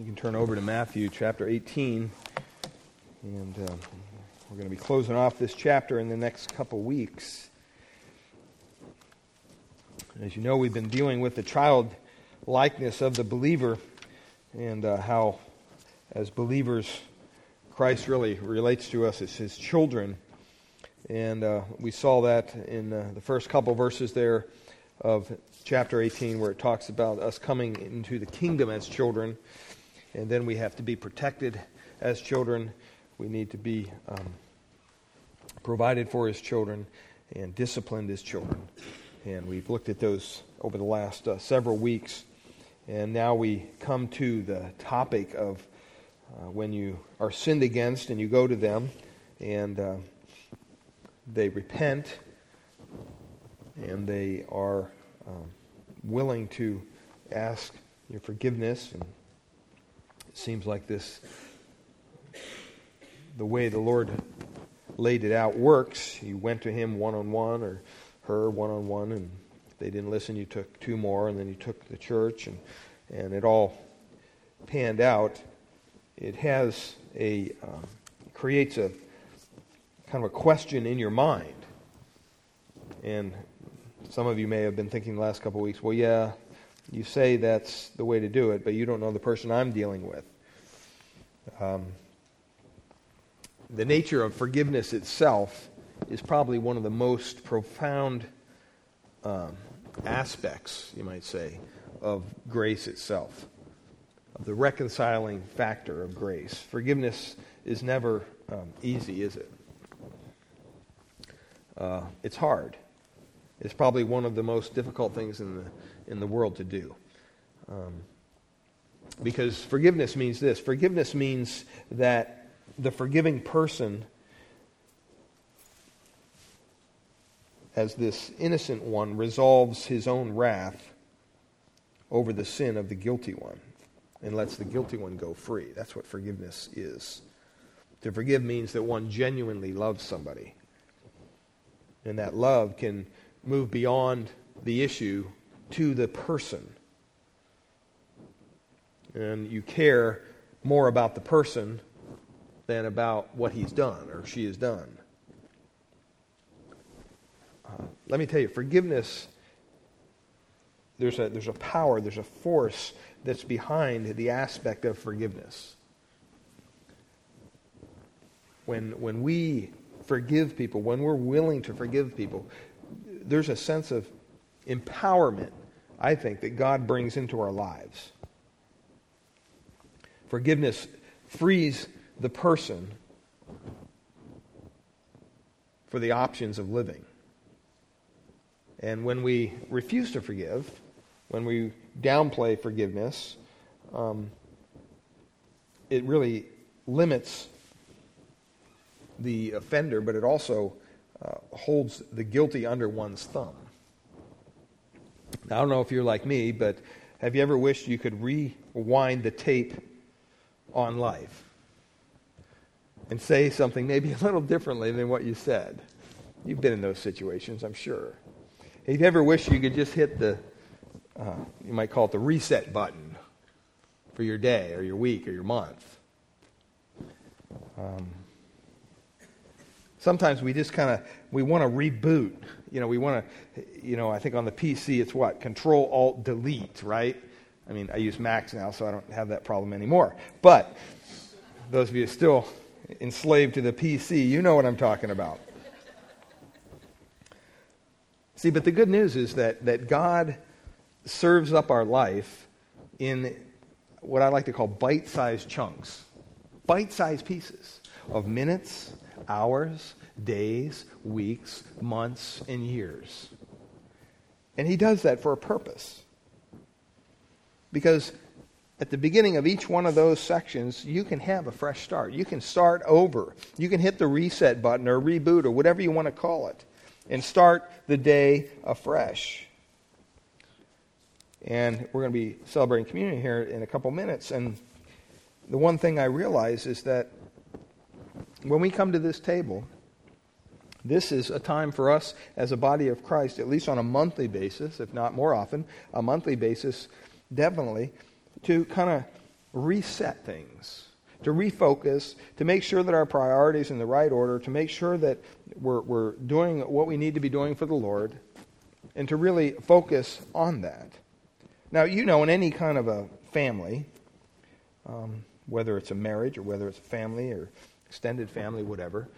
You can turn over to Matthew chapter 18, and we're going to be closing off this chapter in the next couple weeks. As you know, we've been dealing with the childlikeness of the believer and how, as believers, Christ really relates to us as His children. And we saw that in the first couple verses there of chapter 18, where it talks about us coming into the kingdom as children, and then we have to be protected as children. We need to be provided for as children and disciplined as children. And we've looked at those over the last several weeks, and now we come to the topic of when you are sinned against and you go to them, and they repent, and they are willing to ask your forgiveness. And it seems like this, the way the Lord laid it out works. You went to Him one-on-one, or her one-on-one, and if they didn't listen, you took two more, and then you took the church, and it all panned out. It has a, creates a kind of a question in your mind. And some of you may have been thinking the last couple of weeks, well, yeah, you say that's the way to do it, but you don't know the person I'm dealing with. The nature of forgiveness itself is probably one of the most profound aspects, you might say, of grace itself, of the reconciling factor of grace. Forgiveness is never easy, is it? It's hard. It's probably one of the most difficult things in the world to do. Because forgiveness means this. Forgiveness means that the forgiving person, as this innocent one, resolves his own wrath over the sin of the guilty one and lets the guilty one go free. That's what forgiveness is. To forgive means that one genuinely loves somebody. And that love can move beyond the issue to the person. And you care more about the person than about what he's done or she has done. Let me tell you, forgiveness, there's a power, there's a force that's behind the aspect of forgiveness. When we forgive people, when we're willing to forgive people, there's a sense of empowerment, I think, that God brings into our lives. Forgiveness frees the person for the options of living. And when we refuse to forgive, when we downplay forgiveness, it really limits the offender, but it also holds the guilty under one's thumb. Now, I don't know if you're like me, but have you ever wished you could rewind the tape on life and say something maybe a little differently than what you said? You've been in those situations, I'm sure. Have you ever wished you could just hit the, you might call it the reset button for your day or your week or your month? Sometimes we just kind of, we want to reboot. You know, we want to, you know, I think on the PC it's what? Control-Alt-Delete, right? I mean, I use Macs now, so I don't have that problem anymore. But those of you still enslaved to the PC, you know what I'm talking about. See, but the good news is that God serves up our life in what I like to call bite-sized chunks, bite-sized pieces of minutes, hours, days, weeks, months, and years. And He does that for a purpose. Because at the beginning of each one of those sections, you can have a fresh start. You can start over. You can hit the reset button or reboot or whatever you want to call it and start the day afresh. And we're going to be celebrating communion here in a couple minutes. And the one thing I realize is that when we come to this table, this is a time for us as a body of Christ, at least on a monthly basis, if not more often, a monthly basis, definitely, to kind of reset things, to refocus, to make sure that our priorities are in the right order, to make sure that we're doing what we need to be doing for the Lord, and to really focus on that. Now, you know, in any kind of a family, whether it's a marriage or whether it's a family or extended family, whatever,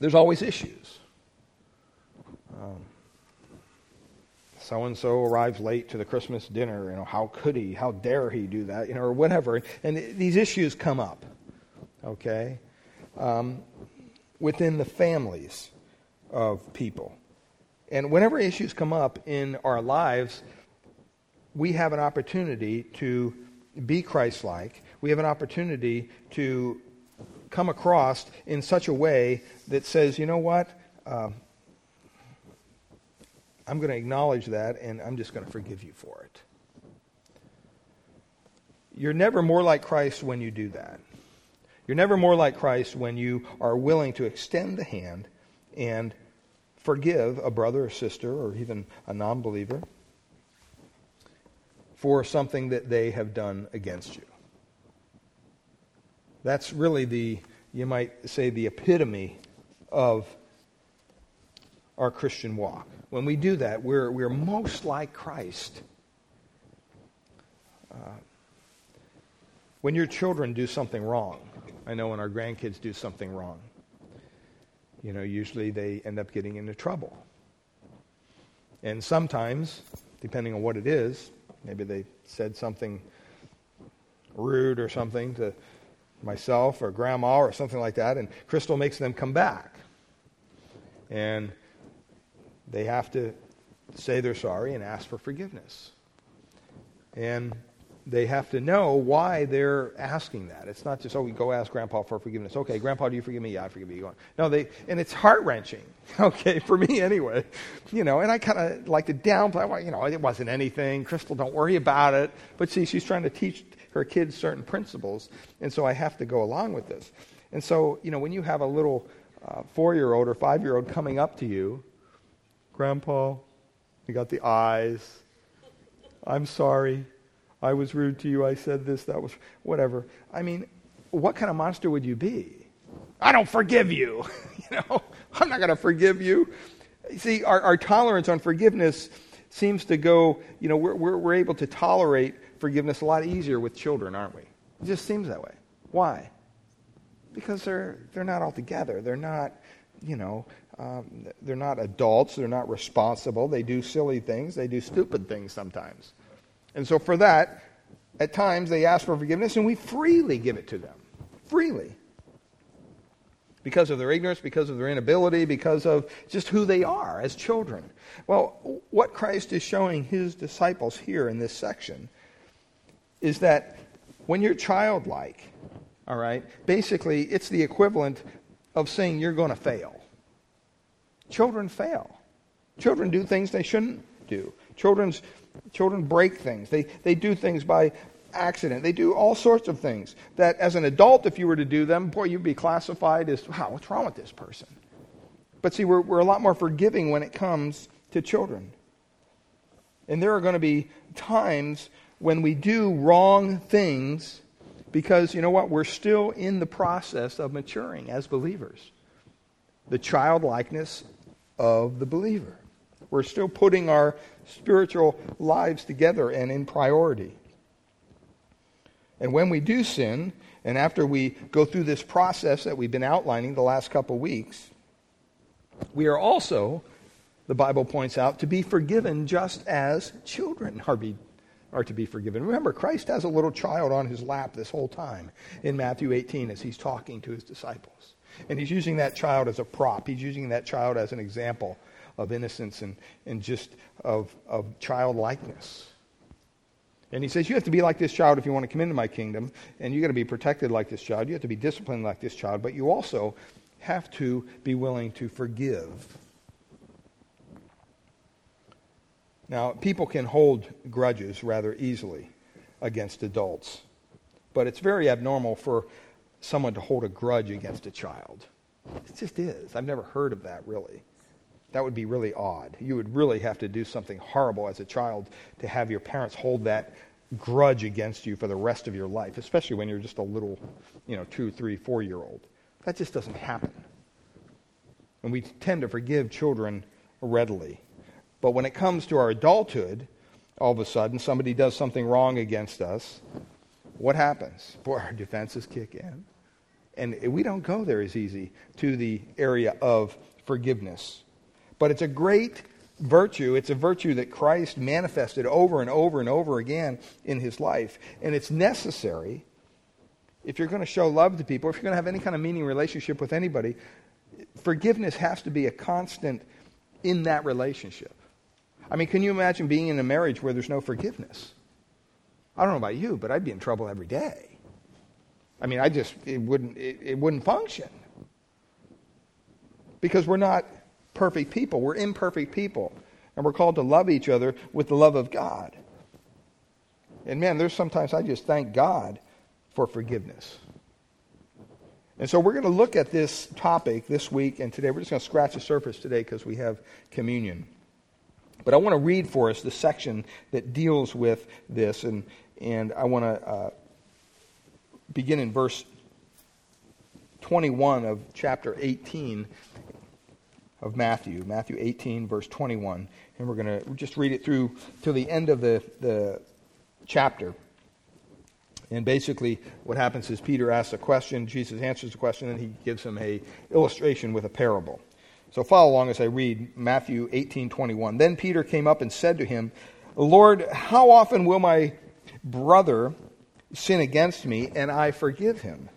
there's always issues. So-and-so arrives late to the Christmas dinner, you know, how could he, how dare he do that, you know, or whatever. And these issues come up, okay, within the families of people. And whenever issues come up in our lives, we have an opportunity to be Christ-like. We have an opportunity to come across in such a way that says, you know what, I'm going to acknowledge that, and I'm just going to forgive you for it. You're never more like Christ when you do that. You're never more like Christ when you are willing to extend the hand and forgive a brother or sister or even a non-believer for something that they have done against you. That's really the, you might say, the epitome of our Christian walk. When we do that, we're most like Christ. When your children do something wrong, I know when our grandkids do something wrong, you know, usually they end up getting into trouble. And sometimes, depending on what it is, maybe they said something rude or something to myself or grandma or something like that, and Crystal makes them come back. And they have to say they're sorry and ask for forgiveness. And they have to know why they're asking that. It's not just, oh, we go ask Grandpa for forgiveness. Okay, Grandpa, do you forgive me? Yeah, I forgive you. No, and it's heart-wrenching, okay, for me anyway. You know, and I kind of like to downplay, well, you know, it wasn't anything. Crystal, don't worry about it. But see, she's trying to teach her kids certain principles, and so I have to go along with this. And so, you know, when you have a little 4-year-old or 5-year-old coming up to you, Grandpa, you got the eyes, I'm sorry, I was rude to you, I said this, that was, whatever. I mean, what kind of monster would you be? I don't forgive you, you know, I'm not going to forgive you. See, our tolerance on forgiveness seems to go, you know, we're able to tolerate forgiveness a lot easier with children, aren't we? It just seems that way. Why? Because they're not all together. They're not, you know, they're not adults. They're not responsible. They do silly things. They do stupid things sometimes. And so for that, at times they ask for forgiveness, and we freely give it to them, freely, because of their ignorance, because of their inability, because of just who they are as children. Well, what Christ is showing his disciples here in this section is that when you're childlike, all right, basically, it's the equivalent of saying you're going to fail. Children fail. Children do things they shouldn't do. Children break things. They do things by accident. They do all sorts of things that as an adult, if you were to do them, boy, you'd be classified as, wow, what's wrong with this person? But see, we're a lot more forgiving when it comes to children. And there are going to be times when we do wrong things, because, you know what, we're still in the process of maturing as believers. The childlikeness of the believer. We're still putting our spiritual lives together and in priority. And when we do sin, and after we go through this process that we've been outlining the last couple weeks, we are also, the Bible points out, to be forgiven just as children are to be forgiven. Remember, Christ has a little child on his lap this whole time in Matthew 18 as he's talking to his disciples. And he's using that child as a prop. He's using that child as an example of innocence and just of childlikeness. And he says, you have to be like this child if you want to come into my kingdom, and you've got to be protected like this child. You have to be disciplined like this child, but you also have to be willing to forgive. Now, people can hold grudges rather easily against adults, but it's very abnormal for someone to hold a grudge against a child. It just is. I've never heard of that, really. That would be really odd. You would really have to do something horrible as a child to have your parents hold that grudge against you for the rest of your life, especially when you're just a little, 2, 3, 4-year-old. That just doesn't happen. And we tend to forgive children readily. But when it comes to our adulthood, all of a sudden somebody does something wrong against us, what happens? Boy, our defenses kick in. And we don't go there as easy to the area of forgiveness. But it's a great virtue. It's a virtue that Christ manifested over and over and over again in his life. And it's necessary if you're going to show love to people, if you're going to have any kind of meaning relationship with anybody, forgiveness has to be a constant in that relationship. I mean, can you imagine being in a marriage where there's no forgiveness? I don't know about you, but I'd be in trouble every day. I mean, it wouldn't function. Because we're not perfect people. We're imperfect people. And we're called to love each other with the love of God. And man, there's sometimes I just thank God for forgiveness. And so we're going to look at this topic this week and today. We're just going to scratch the surface today because we have communion. But I want to read for us the section that deals with this. And I want to begin in verse 21 of chapter 18 of Matthew. Matthew 18, verse 21. And we're going to just read it through to the end of the chapter. And basically what happens is Peter asks a question, Jesus answers the question, and he gives him an illustration with a parable. So follow along as I read Matthew 18:21. Then Peter came up and said to him, "Lord, how often will my brother sin against me and I forgive him?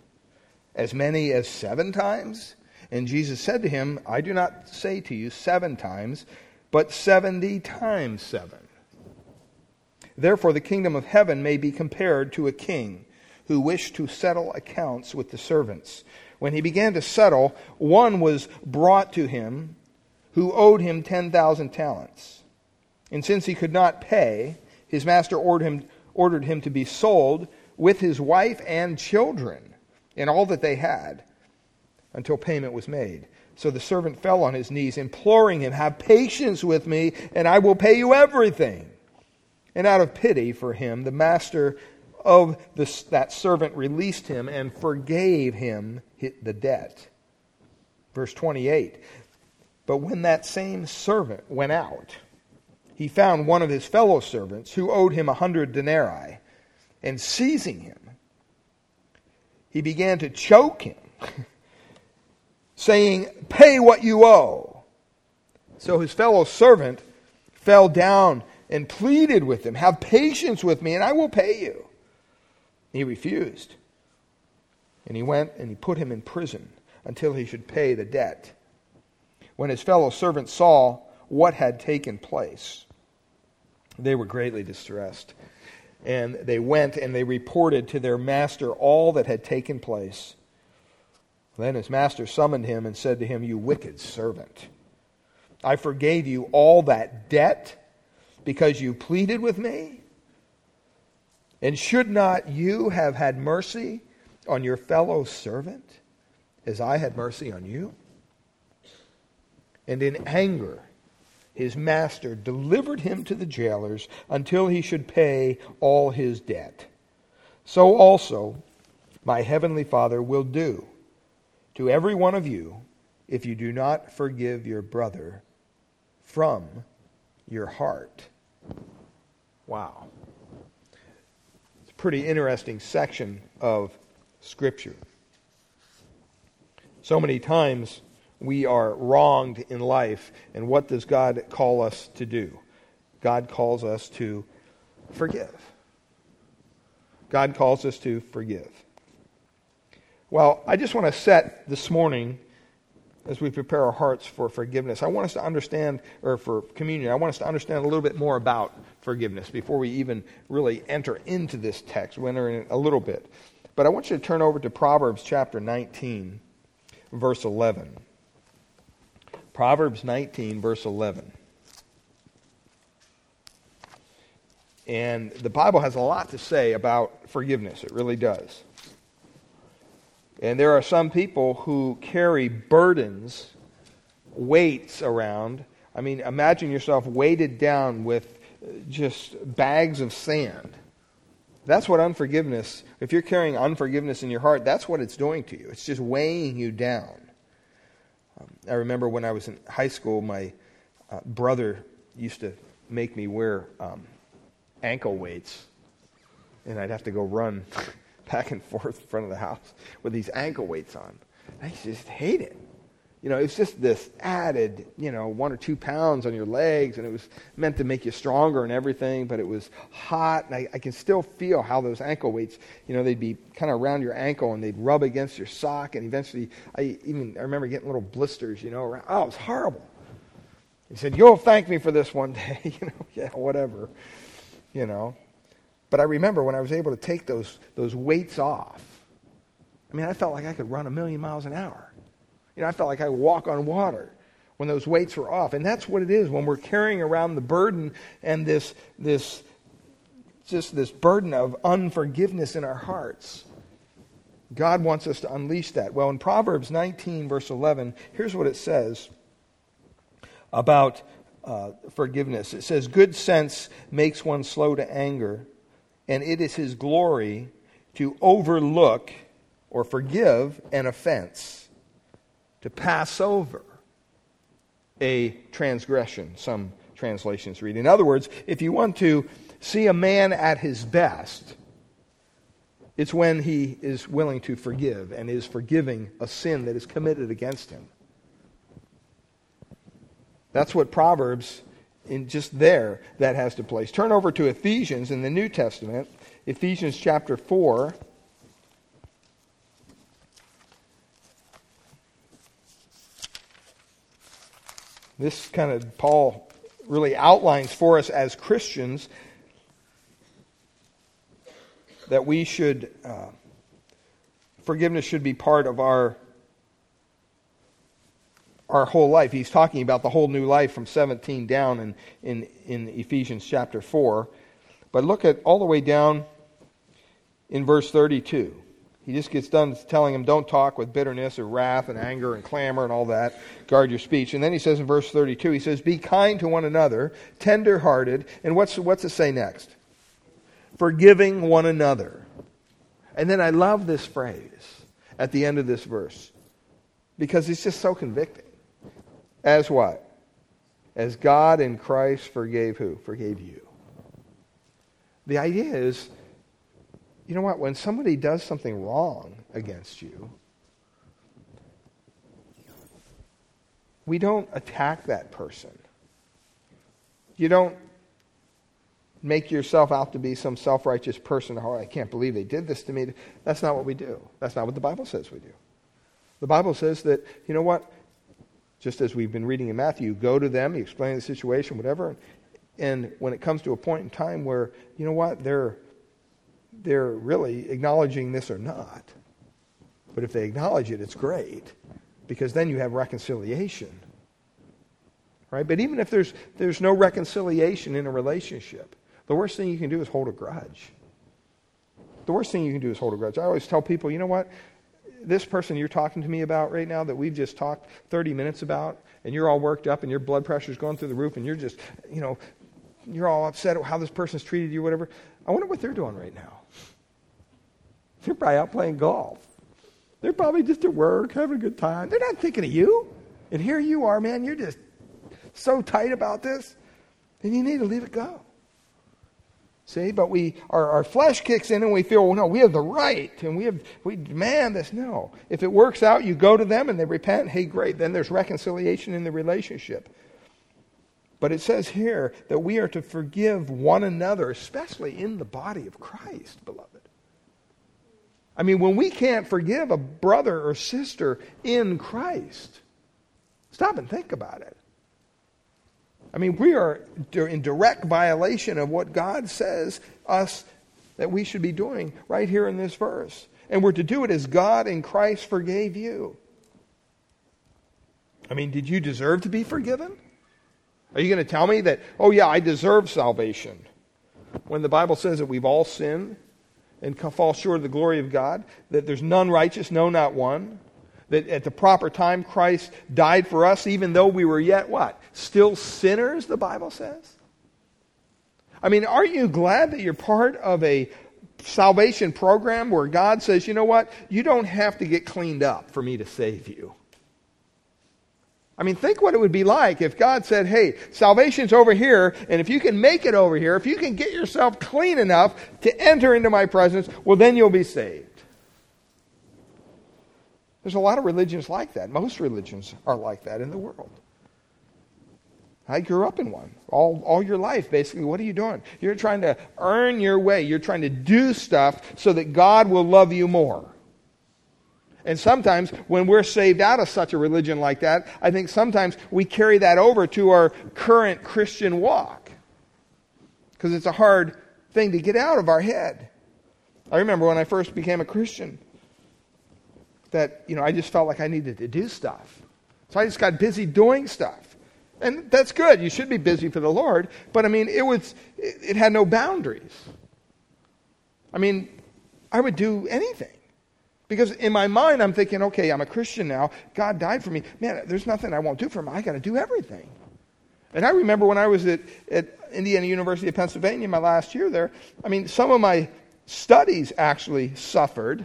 As many as 7 times? And Jesus said to him, "I do not say to you 7 times, but 70 times 7. Therefore, the kingdom of heaven may be compared to a king who wished to settle accounts with the servants. When he began to settle, one was brought to him who owed him 10,000 talents. And since he could not pay, his master ordered him to be sold with his wife and children and all that they had until payment was made. So the servant fell on his knees, imploring him, 'Have patience with me, and I will pay you everything.' And out of pity for him, the master of that servant released him and forgave him the debt." Verse 28, "But when that same servant went out, he found one of his fellow servants who owed him 100 denarii, and seizing him, he began to choke him, saying, 'Pay what you owe.' So his fellow servant fell down and pleaded with him, 'Have patience with me, and I will pay you.' He refused. And he went and he put him in prison until he should pay the debt. When his fellow servants saw what had taken place, they were greatly distressed. And they went and they reported to their master all that had taken place. Then his master summoned him and said to him, 'You wicked servant, I forgave you all that debt because you pleaded with me? And should not you have had mercy on your fellow servant as I had mercy on you?' And in anger, his master delivered him to the jailers until he should pay all his debt. So also my heavenly Father will do to every one of you if you do not forgive your brother from your heart." Wow. It's a pretty interesting section of Scripture. So many times we are wronged in life, and what does God call us to do? God calls us to forgive. God calls us to forgive. Well, I just want to set this morning, as we prepare our hearts for forgiveness, I want us to understand, or for communion, I want us to understand a little bit more about forgiveness before we even really enter into this text. We'll enter in a little bit. But I want you to turn over to Proverbs chapter 19, verse 11. Proverbs 19, verse 11. And the Bible has a lot to say about forgiveness. It really does. And there are some people who carry burdens, weights around. I mean, imagine yourself weighted down with just bags of sand That's what unforgiveness, if you're carrying unforgiveness in your heart, that's what it's doing to you. It's just weighing you down. I remember when I was in high school, my brother used to make me wear ankle weights, and I'd have to go run back and forth in front of the house with these ankle weights on. I just hate it. You know, it's just this added, 1 or 2 pounds on your legs, and it was meant to make you stronger and everything, but it was hot, and I can still feel how those ankle weights, they'd be kind of around your ankle, and they'd rub against your sock, and eventually, I remember getting little blisters, around. Oh, it was horrible. He said, "You'll thank me for this one day," yeah, whatever, But I remember when I was able to take those weights off, I felt like I could run a million miles an hour. I felt like I walk on water when those weights were off. And that's what it is when we're carrying around the burden and this burden of unforgiveness in our hearts. God wants us to unleash that. Well, in Proverbs 19, verse 11, here's what it says about forgiveness. It says, "Good sense makes one slow to anger, and it is his glory to overlook or forgive an offense, to pass over a transgression," some translations read. In other words, if you want to see a man at his best, it's when he is willing to forgive and is forgiving a sin that is committed against him. That's what Proverbs, in just there, that has to place. Turn over to Ephesians in the New Testament, Ephesians chapter 4. This kind of Paul really outlines for us as Christians that we should, forgiveness should be part of our whole life. He's talking about the whole new life from 17 down in Ephesians chapter 4. But look at all the way down in verse 32. He just gets done telling him, don't talk with bitterness or wrath and anger and clamor and all that. Guard your speech. And then he says in verse 32, he says, "Be kind to one another, tender-hearted." And what's it say next? "Forgiving one another." And then I love this phrase at the end of this verse, because it's just so convicting. As what? As God in Christ forgave who? Forgave you. The idea is, you know what? When somebody does something wrong against you, we don't attack that person. You don't make yourself out to be some self-righteous person. "Oh, I can't believe they did this to me." That's not what we do. That's not what the Bible says we do. The Bible says that, you know what? Just as we've been reading in Matthew, you go to them, you explain the situation, whatever, and when it comes to a point in time where, you know what, they're really acknowledging this or not. But if they acknowledge it, it's great, because then you have reconciliation. Right? But even if there's no reconciliation in a relationship, the worst thing you can do is hold a grudge. The worst thing you can do is hold a grudge. I always tell people, you know what? This person you're talking to me about right now that we've just talked 30 minutes about, and you're all worked up and your blood pressure's going through the roof and you're just, you're all upset at how this person's treated you, whatever. I wonder what they're doing right now. They're probably out playing golf. They're probably just at work, having a good time. They're not thinking of you. And here you are, man, you're just so tight about this, and you need to let it go. See, but our flesh kicks in and we feel, well, no, we have the right, and we demand this. No. If it works out, you go to them and they repent. Hey, great. Then there's reconciliation in the relationship. But it says here that we are to forgive one another, especially in the body of Christ, beloved. When we can't forgive a brother or sister in Christ, stop and think about it. We are in direct violation of what God says us that we should be doing right here in this verse. And we're to do it as God in Christ forgave you. Did you deserve to be forgiven? Are you going to tell me that, oh yeah, I deserve salvation, when the Bible says that we've all sinned and fall short of the glory of God, that there's none righteous, no, not one, that at the proper time Christ died for us, even though we were yet what? Still sinners, the Bible says? Aren't you glad that you're part of a salvation program where God says, you know what, you don't have to get cleaned up for me to save you. I mean, think what it would be like if God said, hey, salvation's over here, and if you can make it over here, if you can get yourself clean enough to enter into my presence, well, then you'll be saved. There's a lot of religions like that. Most religions are like that in the world. I grew up in one. All your life, basically, what are you doing? You're trying to earn your way. You're trying to do stuff so that God will love you more. And sometimes when we're saved out of such a religion like that, I think sometimes we carry that over to our current Christian walk. Because it's a hard thing to get out of our head. I remember when I first became a Christian that, you know, I just felt like I needed to do stuff. So I just got busy doing stuff. And that's good. You should be busy for the Lord. But I mean, it had no boundaries. I mean, I would do anything. Because in my mind, I'm thinking, okay, I'm a Christian now. God died for me. Man, there's nothing I won't do for him. I got to do everything. And I remember when I was at Indiana University of Pennsylvania, my last year there, I mean, some of my studies actually suffered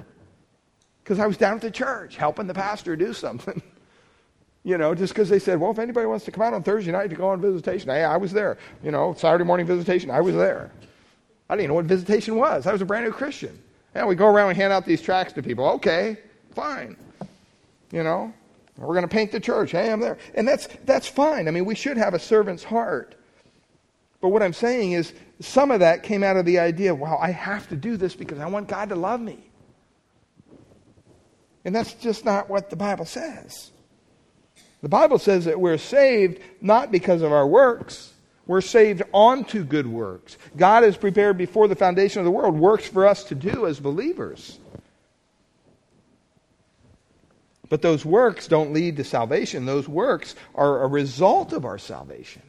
because I was down at the church helping the pastor do something. You know, just because they said, well, if anybody wants to come out on Thursday night to go on visitation, hey, I was there. You know, Saturday morning visitation, I was there. I didn't even know what visitation was. I was a brand new Christian. And we go around and hand out these tracts to people. Okay, fine. You know, we're going to paint the church. Hey, I'm there. And that's fine. I mean, we should have a servant's heart. But what I'm saying is some of that came out of the idea, wow, I have to do this because I want God to love me. And that's just not what the Bible says. The Bible says that we're saved not because of our works. We're saved onto good works. God has prepared before the foundation of the world works for us to do as believers. But those works don't lead to salvation. Those works are a result of our salvation.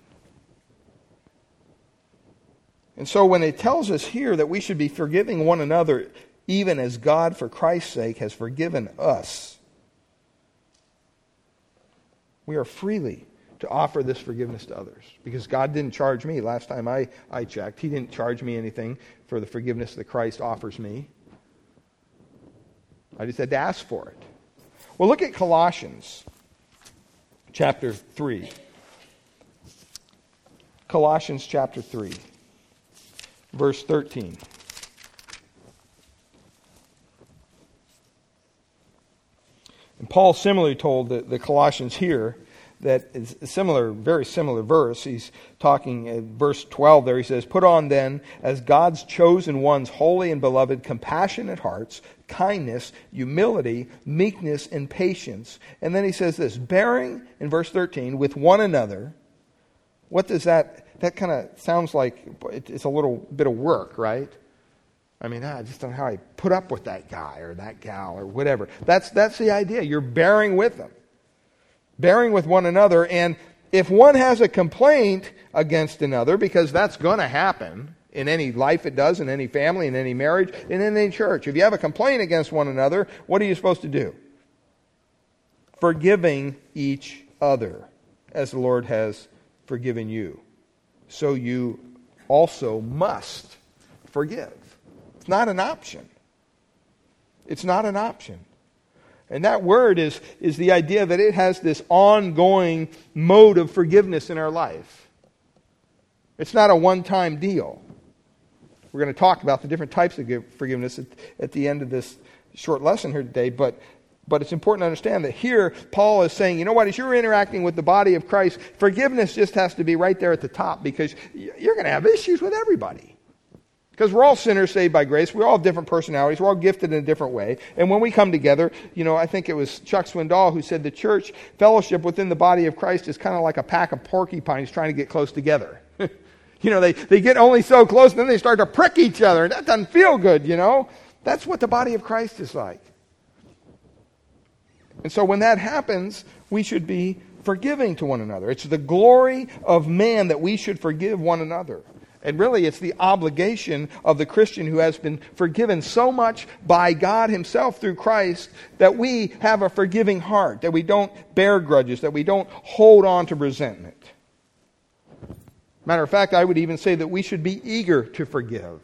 And so when it tells us here that we should be forgiving one another, even as God for Christ's sake has forgiven us, we are freely to offer this forgiveness to others. Because God didn't charge me. Last time I checked, he didn't charge me anything for the forgiveness that Christ offers me. I just had to ask for it. Well, look at Colossians chapter 3. Colossians chapter 3, verse 13. And Paul similarly told the Colossians here that is a similar, very similar verse. He's talking at verse 12 there. He says, put on then, as God's chosen ones, holy and beloved, compassionate hearts, kindness, humility, meekness, and patience. And then he says this, bearing, in verse 13, with one another. What does that kind of sounds like it's a little bit of work, right? I mean, I just don't know how I put up with that guy or that gal or whatever. That's the idea. You're bearing with them. Bearing with one another. And if one has a complaint against another, because that's going to happen in any life it does, in any family, in any marriage, and in any church. If you have a complaint against one another, what are you supposed to do? Forgiving each other as the Lord has forgiven you. So you also must forgive. Not an option. It's not an option. And that word is the idea that it has this ongoing mode of forgiveness in our life. It's not a one-time deal. We're going to talk about the different types of forgiveness at the end of this short lesson here today, but it's important to understand that here Paul is saying, you know what, as you're interacting with the body of Christ, forgiveness just has to be right there at the top because you're going to have issues with everybody. Because we're all sinners saved by grace. We're all have different personalities. We're all gifted in a different way. And when we come together, you know, I think it was Chuck Swindoll who said the church fellowship within the body of Christ is kind of like a pack of porcupines trying to get close together. You know, they get only so close and then they start to prick each other. And that doesn't feel good, you know. That's what the body of Christ is like. And so when that happens, we should be forgiving to one another. It's the glory of man that we should forgive one another. And really, it's the obligation of the Christian who has been forgiven so much by God himself through Christ that we have a forgiving heart, that we don't bear grudges, that we don't hold on to resentment. Matter of fact, I would even say that we should be eager to forgive.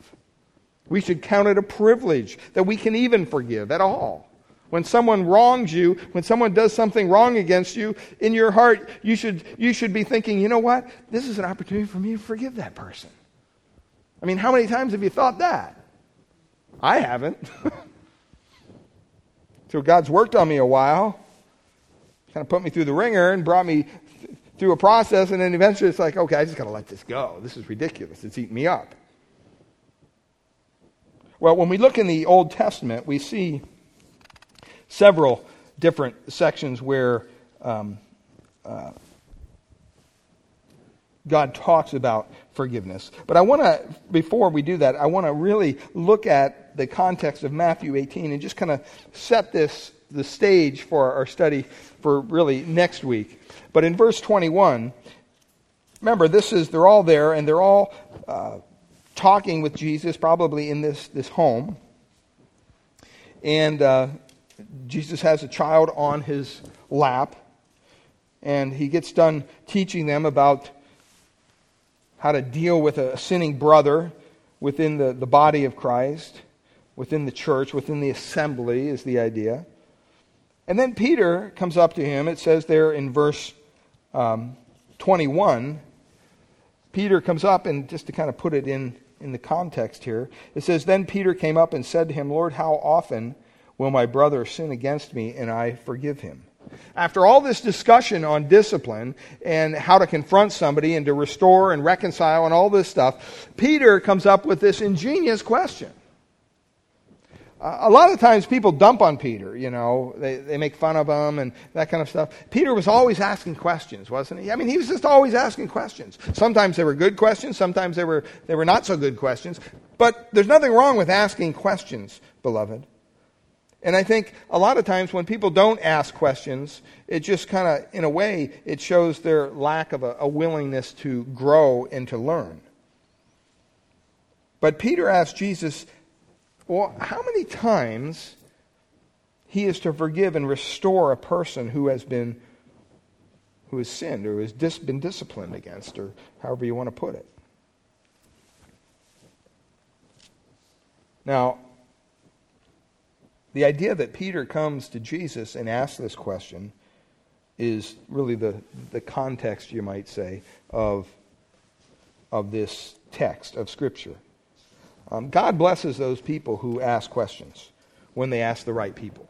We should count it a privilege that we can even forgive at all. When someone wrongs you, when someone does something wrong against you, in your heart, you should be thinking, you know what? This is an opportunity for me to forgive that person. I mean, how many times have you thought that? I haven't. So God's worked on me a while, kind of put me through the ringer and brought me through a process, and then eventually it's like, okay, I just got to let this go. This is ridiculous. It's eating me up. Well, when we look in the Old Testament, we see several different sections where God talks about forgiveness. But I want to, before we do that, I want to really look at the context of Matthew 18 and just kind of set the stage for our study for really next week. But in verse 21, remember, they're all there and they're all talking with Jesus, probably in this home. And Jesus has a child on his lap, and he gets done teaching them about how to deal with a sinning brother within the body of Christ, within the church, within the assembly is the idea. And then Peter comes up to him. It says there in verse 21, Peter comes up, and just to kind of put it in the context here, it says, "Then Peter came up and said to him, 'Lord, how often will my brother sin against me and I forgive him?'" After all this discussion on discipline and how to confront somebody and to restore and reconcile and all this stuff, Peter comes up with this ingenious question. A lot of times people dump on Peter, you know, they make fun of him and that kind of stuff. Peter was always asking questions, wasn't he? I mean, he was just always asking questions. Sometimes they were good questions, sometimes they were not so good questions. But there's nothing wrong with asking questions, beloved. And I think a lot of times when people don't ask questions, it just kind of, in a way, it shows their lack of a willingness to grow and to learn. But Peter asked Jesus, well, how many times he is to forgive and restore a person who has sinned or has been disciplined against, or however you want to put it. Now, the idea that Peter comes to Jesus and asks this question is really the context, you might say, of this text of Scripture. God blesses those people who ask questions when they ask the right people.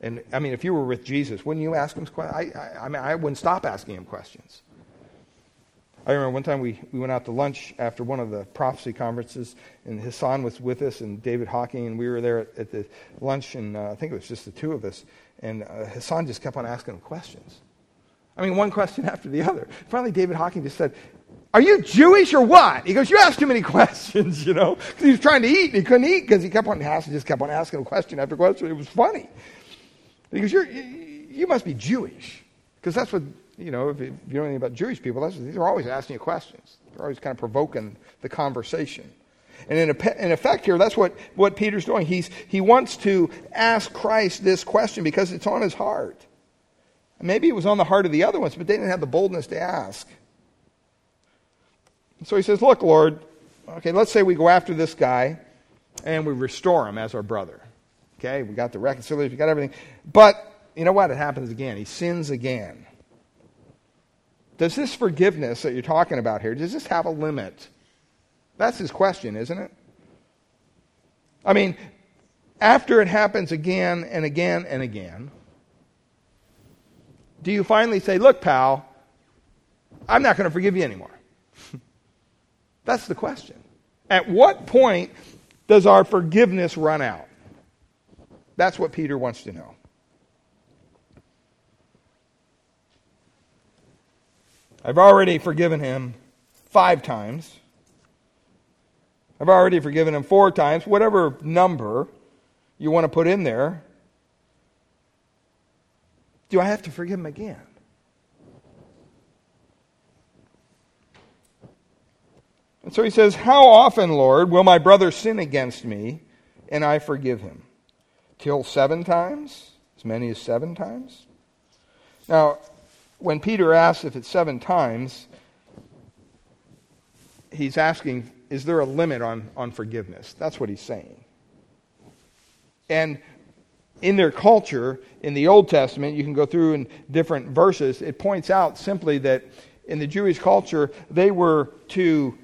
And, I mean, if you were with Jesus, wouldn't you ask him questions? I wouldn't stop asking him questions. I remember one time we went out to lunch after one of the prophecy conferences, and Hassan was with us, and David Hawking, and we were there at the lunch, and I think it was just the two of us, and Hassan just kept on asking him questions. I mean, one question after the other. Finally, David Hawking just said, "Are you Jewish or what?" He goes, "You asked too many questions, you know," because he was trying to eat, and he couldn't eat because he kept on asking him question after question. It was funny. He goes, you must be Jewish, because that's what... You know, if you know anything about Jewish people, these are always asking you questions. They're always kind of provoking the conversation. And in effect here, that's what Peter's doing. He wants to ask Christ this question because it's on his heart. Maybe it was on the heart of the other ones, but they didn't have the boldness to ask. So he says, "Look, Lord, okay, let's say we go after this guy and we restore him as our brother. Okay, we got the reconciliation, we got everything. But you know what? It happens again. He sins again. Does this forgiveness that you're talking about here, does this have a limit?" That's his question, isn't it? I mean, after it happens again and again and again, do you finally say, "Look, pal, I'm not going to forgive you anymore"? That's the question. At what point does our forgiveness run out? That's what Peter wants to know. I've already forgiven him 5 times. I've already forgiven him 4 times. Whatever number you want to put in there. Do I have to forgive him again? And so he says, "How often, Lord, will my brother sin against me and I forgive him? Till 7 times? As many as 7 times? Now, when Peter asks if it's 7 times, he's asking is there a limit on forgiveness? That's what he's saying. And in their culture, in the Old Testament, you can go through in different verses, it points out simply that in the Jewish culture, they were to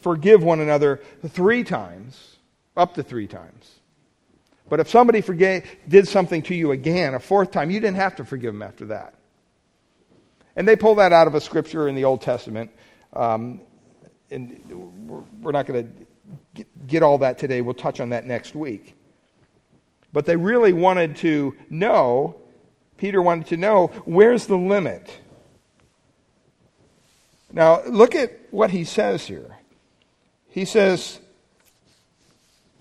forgive one another 3 times, up to 3 times. But if somebody did something to you again, a 4th time, you didn't have to forgive them after that. And they pull that out of a scripture in the Old Testament. And we're not going to get all that today. We'll touch on that next week. But they really wanted to know, Peter wanted to know, where's the limit? Now, look at what he says here. He says,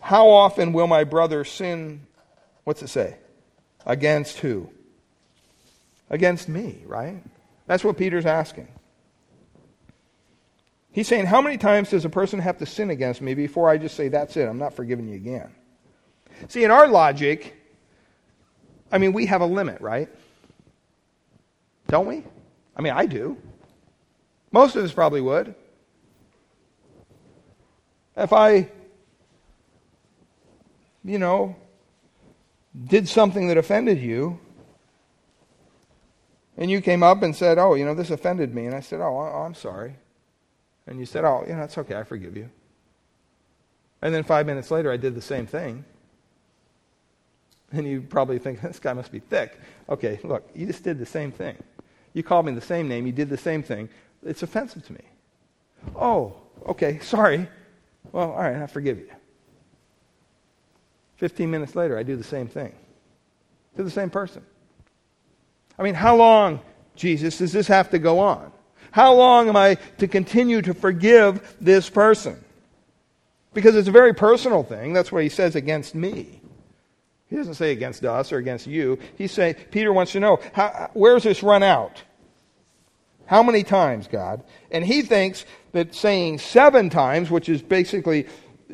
how often will my brother sin, what's it say? Against who? Against me, right? That's what Peter's asking. He's saying, how many times does a person have to sin against me before I just say, that's it, I'm not forgiving you again? See, in our logic, I mean, we have a limit, right? Don't we? I mean, I do. Most of us probably would. If I, did something that offended you, and you came up and said, oh, this offended me, and I said, oh, I'm sorry. And you said, oh, it's okay, I forgive you. And then 5 minutes later, I did the same thing. And you probably think, this guy must be thick. Okay, look, you just did the same thing. You called me the same name, you did the same thing. It's offensive to me. Oh, okay, sorry. Well, all right, I forgive you. 15 minutes later, I do the same thing to the same person. I mean, how long, Jesus, does this have to go on? How long am I to continue to forgive this person? Because it's a very personal thing. That's what he says, against me. He doesn't say against us or against you. He's saying, Peter wants to know, where's this run out? How many times, God? And he thinks that saying 7 times, which is basically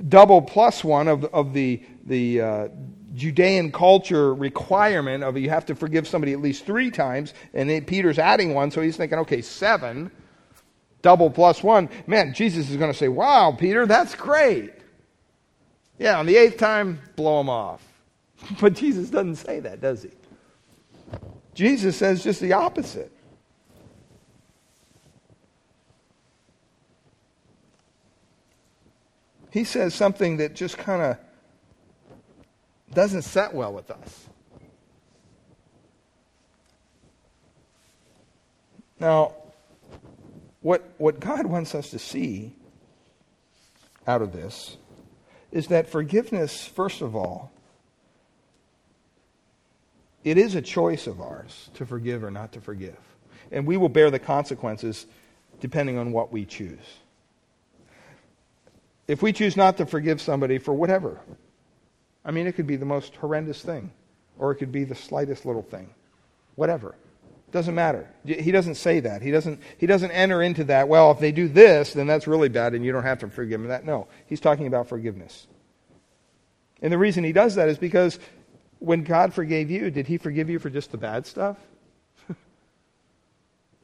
double plus one of the Judean culture requirement of you have to forgive somebody at least 3 times, and then Peter's adding one, so he's thinking, okay, 7, double plus 1. Man, Jesus is going to say, wow, Peter, that's great. Yeah, on the 8th time, blow him off. But Jesus doesn't say that, does he? Jesus says just the opposite. He says something that just kind of doesn't set well with us. Now, what God wants us to see out of this is that forgiveness, first of all, it is a choice of ours to forgive or not to forgive. And we will bear the consequences depending on what we choose. If we choose not to forgive somebody for whatever, I mean, it could be the most horrendous thing, or it could be the slightest little thing. Whatever. Doesn't matter. He doesn't say that. He doesn't enter into that, well, if they do this, then that's really bad and you don't have to forgive them. That, no, he's talking about forgiveness. And the reason he does that is because when God forgave you, did he forgive you for just the bad stuff?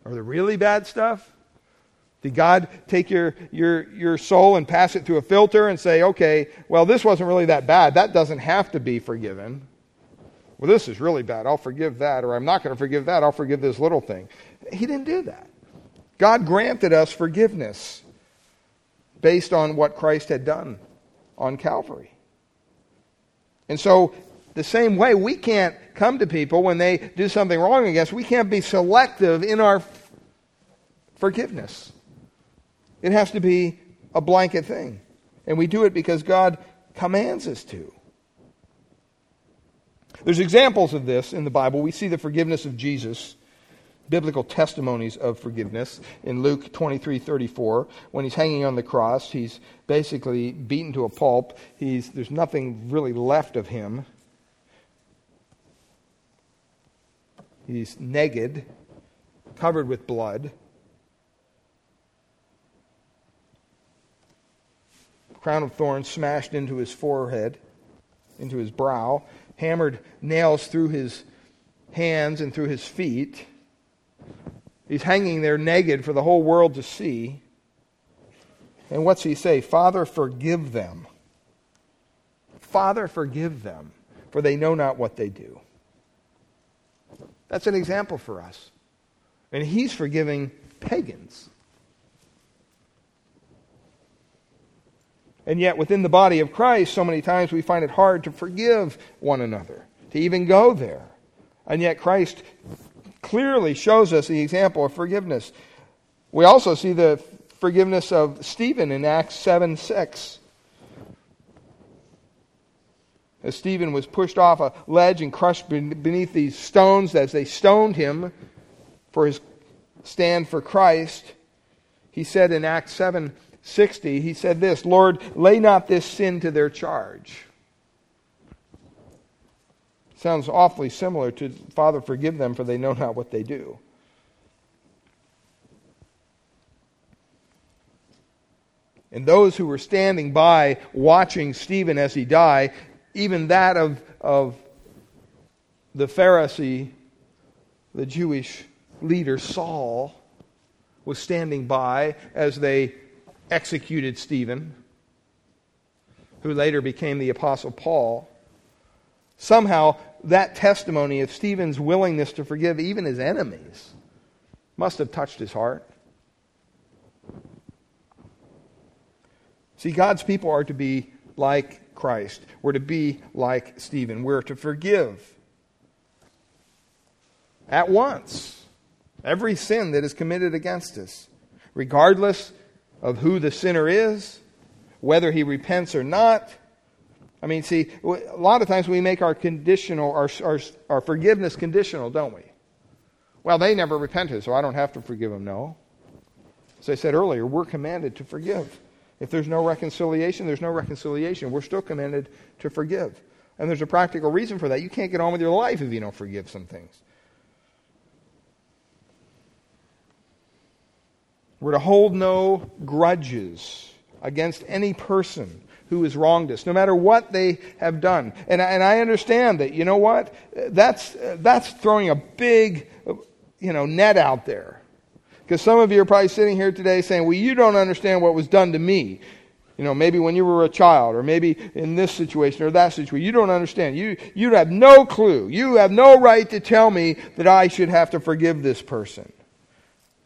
Or the really bad stuff? Did God take your soul and pass it through a filter and say, okay, well, this wasn't really that bad. That doesn't have to be forgiven. Well, this is really bad. I'll forgive that, or I'm not going to forgive that. I'll forgive this little thing. He didn't do that. God granted us forgiveness based on what Christ had done on Calvary. And so, the same way, we can't come to people when they do something wrong against us. We can't be selective in our forgiveness. It has to be a blanket thing. And we do it because God commands us to. There's examples of this in the Bible. We see the forgiveness of Jesus, biblical testimonies of forgiveness. In Luke 23:34, when he's hanging on the cross, he's basically beaten to a pulp. There's nothing really left of him. He's naked, covered with blood, crown of thorns smashed into his forehead, into his brow, hammered nails through his hands and through his feet. He's hanging there naked for the whole world to see. And what's he say? Father, forgive them. Father, forgive them, for they know not what they do. That's an example for us. And he's forgiving pagans. And yet within the body of Christ, so many times we find it hard to forgive one another, to even go there. And yet Christ clearly shows us the example of forgiveness. We also see the forgiveness of Stephen in Acts 7:6. As Stephen was pushed off a ledge and crushed beneath these stones as they stoned him for his stand for Christ, he said in Acts 7:60, he said this, Lord, lay not this sin to their charge. Sounds awfully similar to Father, forgive them, for they know not what they do. And those who were standing by watching Stephen as he died, even that of the Pharisee, the Jewish leader Saul, was standing by as they executed Stephen, who later became the Apostle Paul. Somehow, that testimony of Stephen's willingness to forgive even his enemies must have touched his heart. See, God's people are to be like Christ. We're to be like Stephen. We're to forgive at once every sin that is committed against us, regardless of who the sinner is, whether he repents or not. I mean, see, a lot of times we make our forgiveness conditional, don't we? Well, they never repented, so I don't have to forgive them. No. As I said earlier, we're commanded to forgive. If there's no reconciliation, there's no reconciliation. We're still commanded to forgive. And there's a practical reason for that. You can't get on with your life if you don't forgive some things. We're to hold no grudges against any person who has wronged us, no matter what they have done. And I understand that, you know what? That's throwing a big, net out there. Because some of you are probably sitting here today saying, well, you don't understand what was done to me. Maybe when you were a child, or maybe in this situation or that situation. You don't understand. You have no clue. You have no right to tell me that I should have to forgive this person.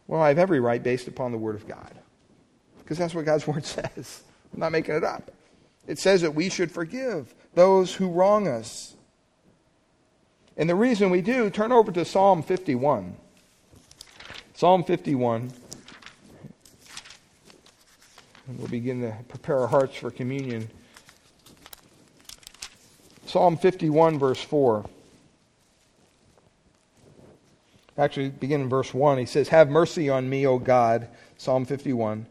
Well, I have every right based upon the Word of God. Because that's what God's Word says. I'm not making it up. It says that we should forgive those who wrong us. And the reason we do, turn over to Psalm 51. Psalm 51, and we'll begin to prepare our hearts for communion. Psalm 51, verse 4. Actually, begin in verse 1. He says, have mercy on me, O God, Psalm 51.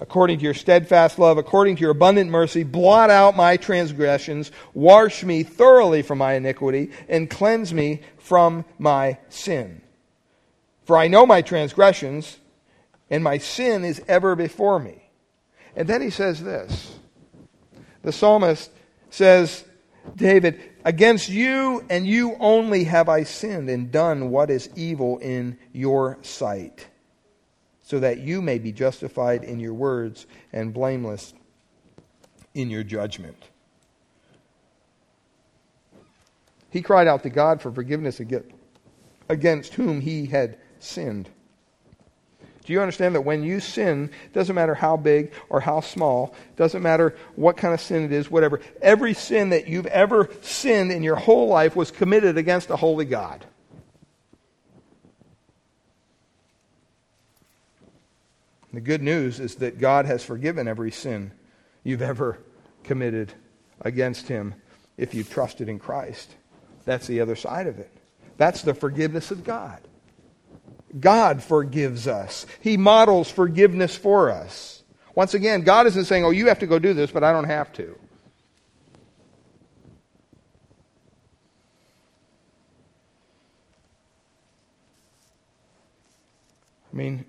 According to your steadfast love, according to your abundant mercy, blot out my transgressions, wash me thoroughly from my iniquity, and cleanse me from my sin. For I know my transgressions, and my sin is ever before me. And then he says this. The psalmist says, David, against you and you only have I sinned and done what is evil in your sight, so that you may be justified in your words and blameless in your judgment. He cried out to God for forgiveness against whom he had sinned. Do you understand that when you sin, doesn't matter how big or how small, doesn't matter what kind of sin it is, whatever, every sin that you've ever sinned in your whole life was committed against a holy God. The good news is that God has forgiven every sin you've ever committed against him if you've trusted in Christ. That's the other side of it. That's the forgiveness of God. God forgives us. He models forgiveness for us. Once again, God isn't saying, oh, you have to go do this, but I don't have to. I mean,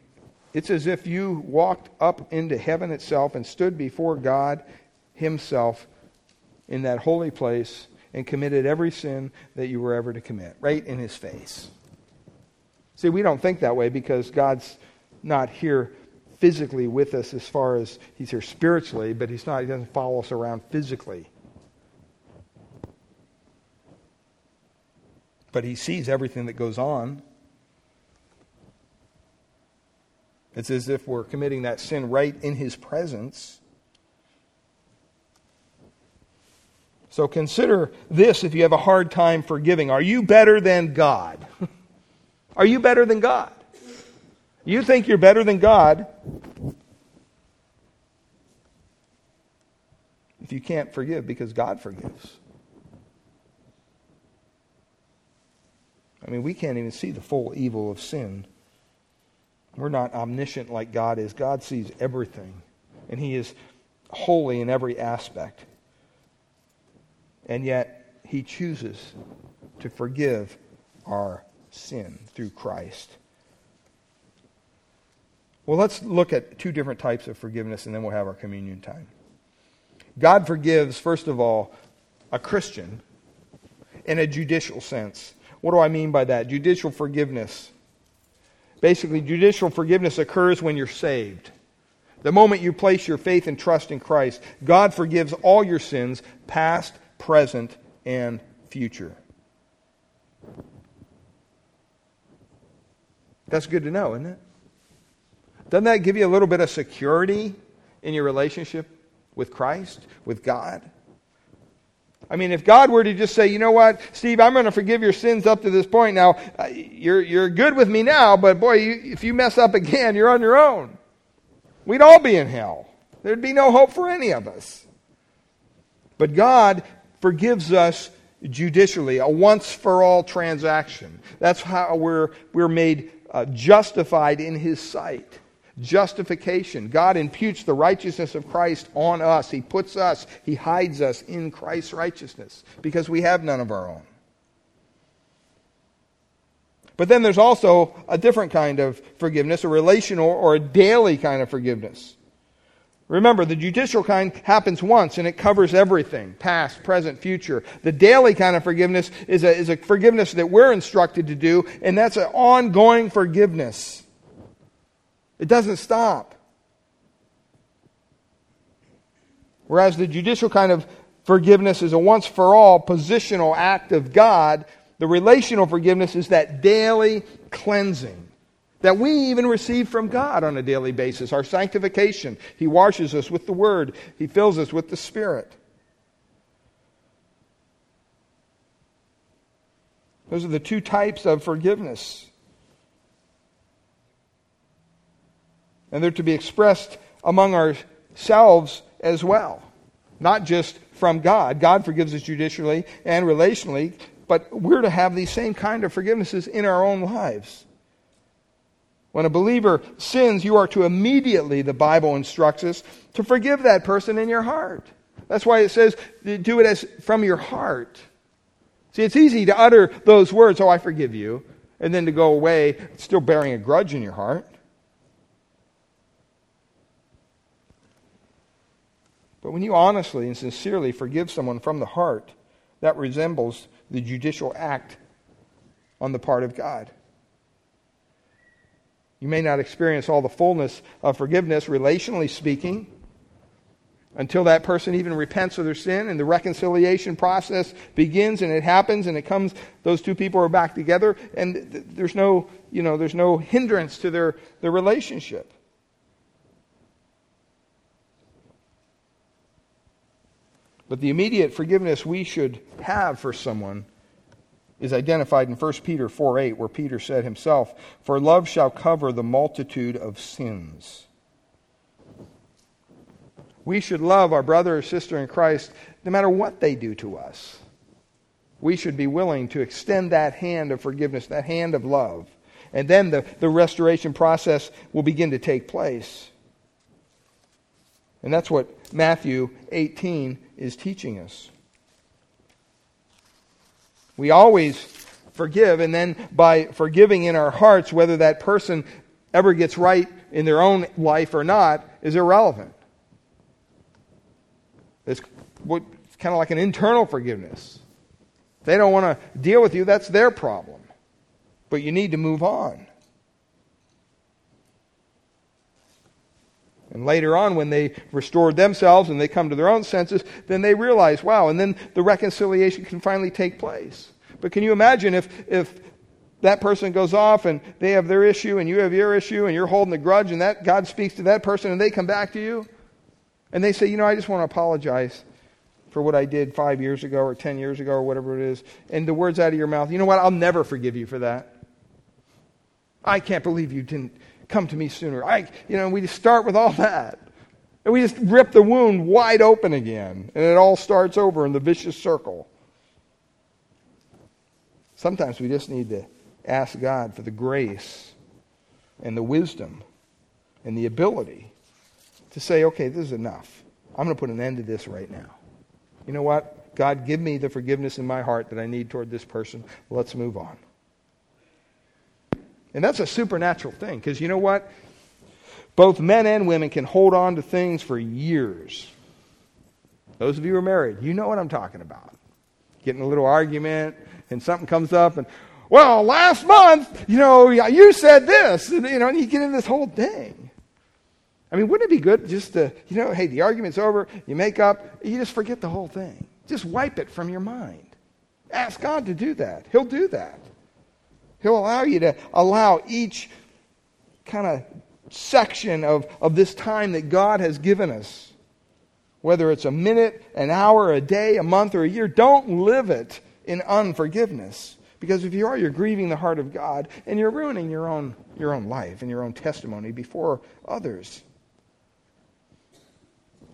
it's as if you walked up into heaven itself and stood before God himself in that holy place and committed every sin that you were ever to commit, right in his face. See, we don't think that way because God's not here physically with us as far as he's here spiritually, but he's not. He doesn't follow us around physically. But he sees everything that goes on. It's as if we're committing that sin right in his presence. So consider this if you have a hard time forgiving. Are you better than God? Are you better than God? You think you're better than God if you can't forgive because God forgives. I mean, we can't even see the full evil of sin. We're not omniscient like God is. God sees everything, and He is holy in every aspect. And yet, He chooses to forgive our sin through Christ. Well, let's look at two different types of forgiveness, and then we'll have our communion time. God forgives, first of all, a Christian in a judicial sense. What do I mean by that? Judicial forgiveness. Basically, judicial forgiveness occurs when you're saved. The moment you place your faith and trust in Christ, God forgives all your sins, past, present, and future. That's good to know, isn't it? Doesn't that give you a little bit of security in your relationship with Christ, with God? I mean, if God were to just say, you know what, Steve, I'm going to forgive your sins up to this point. Now, you're good with me now, but boy, if you mess up again, you're on your own. We'd all be in hell. There'd be no hope for any of us. But God forgives us judicially, a once-for-all transaction. That's how we're made justified in His sight. Justification. God imputes the righteousness of Christ on us. He puts us, He hides us in Christ's righteousness because we have none of our own. But then there's also a different kind of forgiveness, a relational or a daily kind of forgiveness. Remember, the judicial kind happens once and it covers everything, past, present, future. The daily kind of forgiveness is a forgiveness that we're instructed to do, and that's an ongoing forgiveness. It doesn't stop. Whereas the judicial kind of forgiveness is a once-for-all positional act of God, the relational forgiveness is that daily cleansing that we even receive from God on a daily basis, our sanctification. He washes us with the Word. He fills us with the Spirit. Those are the two types of forgiveness. And they're to be expressed among ourselves as well. Not just from God. God forgives us judicially and relationally, but we're to have these same kind of forgivenesses in our own lives. When a believer sins, you are to immediately, the Bible instructs us, to forgive that person in your heart. That's why it says, do it as from your heart. See, it's easy to utter those words, oh, I forgive you, and then to go away still bearing a grudge in your heart. But when you honestly and sincerely forgive someone from the heart, that resembles the judicial act on the part of God. You may not experience all the fullness of forgiveness, relationally speaking, until that person even repents of their sin and the reconciliation process begins, and it happens and it comes, those two people are back together, and there's no hindrance to their relationship. But the immediate forgiveness we should have for someone is identified in 1 Peter 4:8, where Peter said himself, "For love shall cover the multitude of sins." We should love our brother or sister in Christ no matter what they do to us. We should be willing to extend that hand of forgiveness, that hand of love. And then the restoration process will begin to take place. And that's what Matthew 18 is teaching us. We always forgive, and then by forgiving in our hearts, whether that person ever gets right in their own life or not is irrelevant. It's kind of like an internal forgiveness. If they don't want to deal with you, that's their problem. But you need to move on. And later on, when they restored themselves and they come to their own senses, then they realize, wow, and then the reconciliation can finally take place. But can you imagine if that person goes off and they have their issue and you have your issue and you're holding a grudge and that God speaks to that person and they come back to you and they say, you know, I just want to apologize for what I did 5 years ago or 10 years ago or whatever it is. And the words out of your mouth, you know what, I'll never forgive you for that. I can't believe you didn't come to me sooner. We just start with all that. And we just rip the wound wide open again. And it all starts over in the vicious circle. Sometimes we just need to ask God for the grace and the wisdom and the ability to say, okay, this is enough. I'm going to put an end to this right now. You know what? God, give me the forgiveness in my heart that I need toward this person. Let's move on. And that's a supernatural thing, because you know what? Both men and women can hold on to things for years. Those of you who are married, you know what I'm talking about. Getting a little argument, and something comes up, and, well, last month, you said this, and you get into this whole thing. I mean, wouldn't it be good just to, hey, the argument's over, you make up, you just forget the whole thing. Just wipe it from your mind. Ask God to do that. He'll do that. He'll allow you to allow each kind of section of this time that God has given us. Whether it's a minute, an hour, a day, a month, or a year, don't live it in unforgiveness. Because if you are, you're grieving the heart of God and you're ruining your own life and your own testimony before others.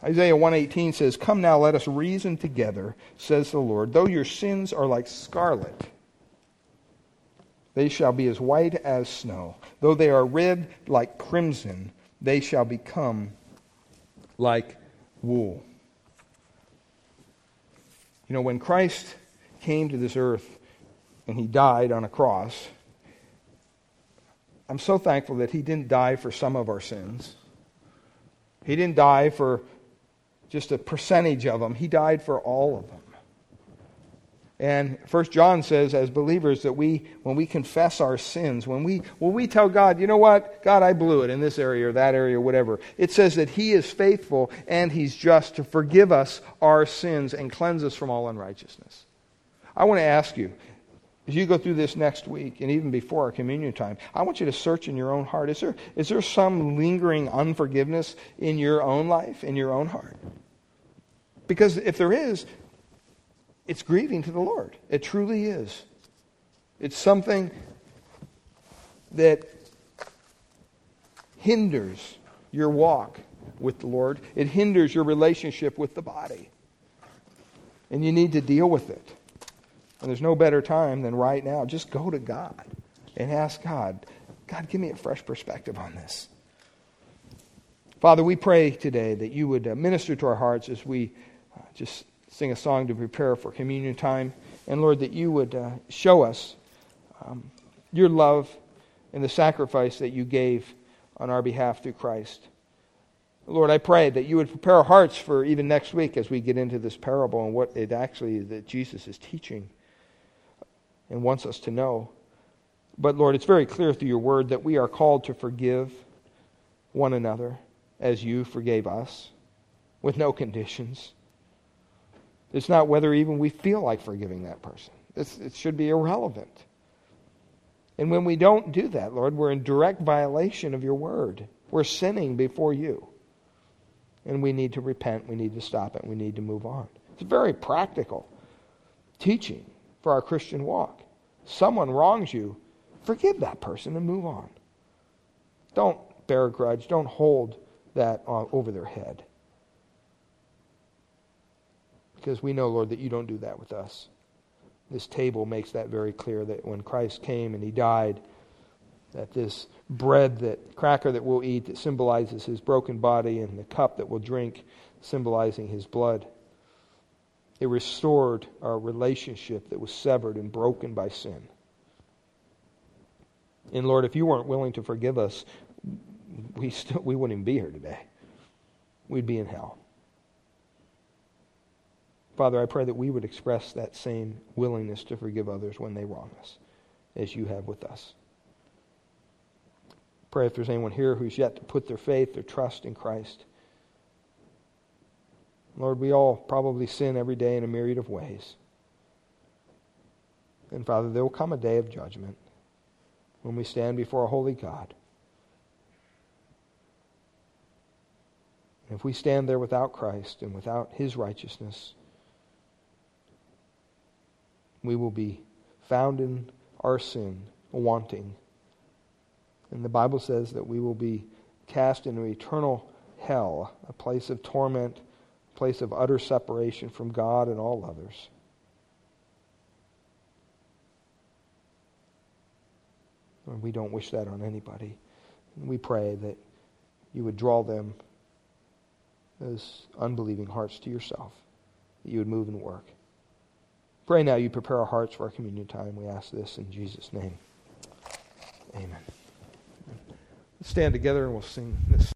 Isaiah 1:18 says, "Come now, let us reason together, says the Lord. Though your sins are like scarlet, they shall be as white as snow. Though they are red like crimson, they shall become like wool." You know, when Christ came to this earth and he died on a cross, I'm so thankful that he didn't die for some of our sins. He didn't die for just a percentage of them. He died for all of them. And 1 John says, as believers, that when we confess our sins, when we tell God, you know what, God, I blew it in this area or that area or whatever, it says that he is faithful and he's just to forgive us our sins and cleanse us from all unrighteousness. I want to ask you, as you go through this next week and even before our communion time, I want you to search in your own heart. Is there some lingering unforgiveness in your own life, in your own heart? Because if there is, it's grieving to the Lord. It truly is. It's something that hinders your walk with the Lord. It hinders your relationship with the body. And you need to deal with it. And there's no better time than right now. Just go to God and ask God, God, give me a fresh perspective on this. Father, we pray today that you would minister to our hearts as we just sing a song to prepare for communion time. And Lord, that you would show us your love and the sacrifice that you gave on our behalf through Christ. Lord, I pray that you would prepare our hearts for even next week as we get into this parable and what it actually is that Jesus is teaching and wants us to know. But Lord, it's very clear through your word that we are called to forgive one another as you forgave us with no conditions. It's not whether even we feel like forgiving that person. It should be irrelevant. And when we don't do that, Lord, we're in direct violation of your word. We're sinning before you. And we need to repent. We need to stop it. We need to move on. It's very practical teaching for our Christian walk. Someone wrongs you, forgive that person and move on. Don't bear a grudge. Don't hold that over their head. Because we know, Lord, that you don't do that with us. This table makes that very clear, that when Christ came and he died, that this bread, that cracker that we'll eat, that symbolizes his broken body, and the cup that we'll drink symbolizing his blood, it restored our relationship that was severed and broken by sin. And Lord, if you weren't willing to forgive us, we wouldn't even be here today. We'd be in hell. Father, I pray that we would express that same willingness to forgive others when they wrong us, as you have with us. Pray if there's anyone here who's yet to put their faith, their trust in Christ. Lord, we all probably sin every day in a myriad of ways. And Father, there will come a day of judgment when we stand before a holy God. And if we stand there without Christ and without His righteousness, we will be found in our sin, wanting. And the Bible says that we will be cast into eternal hell, a place of torment, a place of utter separation from God and all others. And we don't wish that on anybody. And we pray that you would draw them, those unbelieving hearts, to yourself, that you would move and work. Pray now you prepare our hearts for our communion time. We ask this in Jesus' name. Amen. Let's stand together and we'll sing this.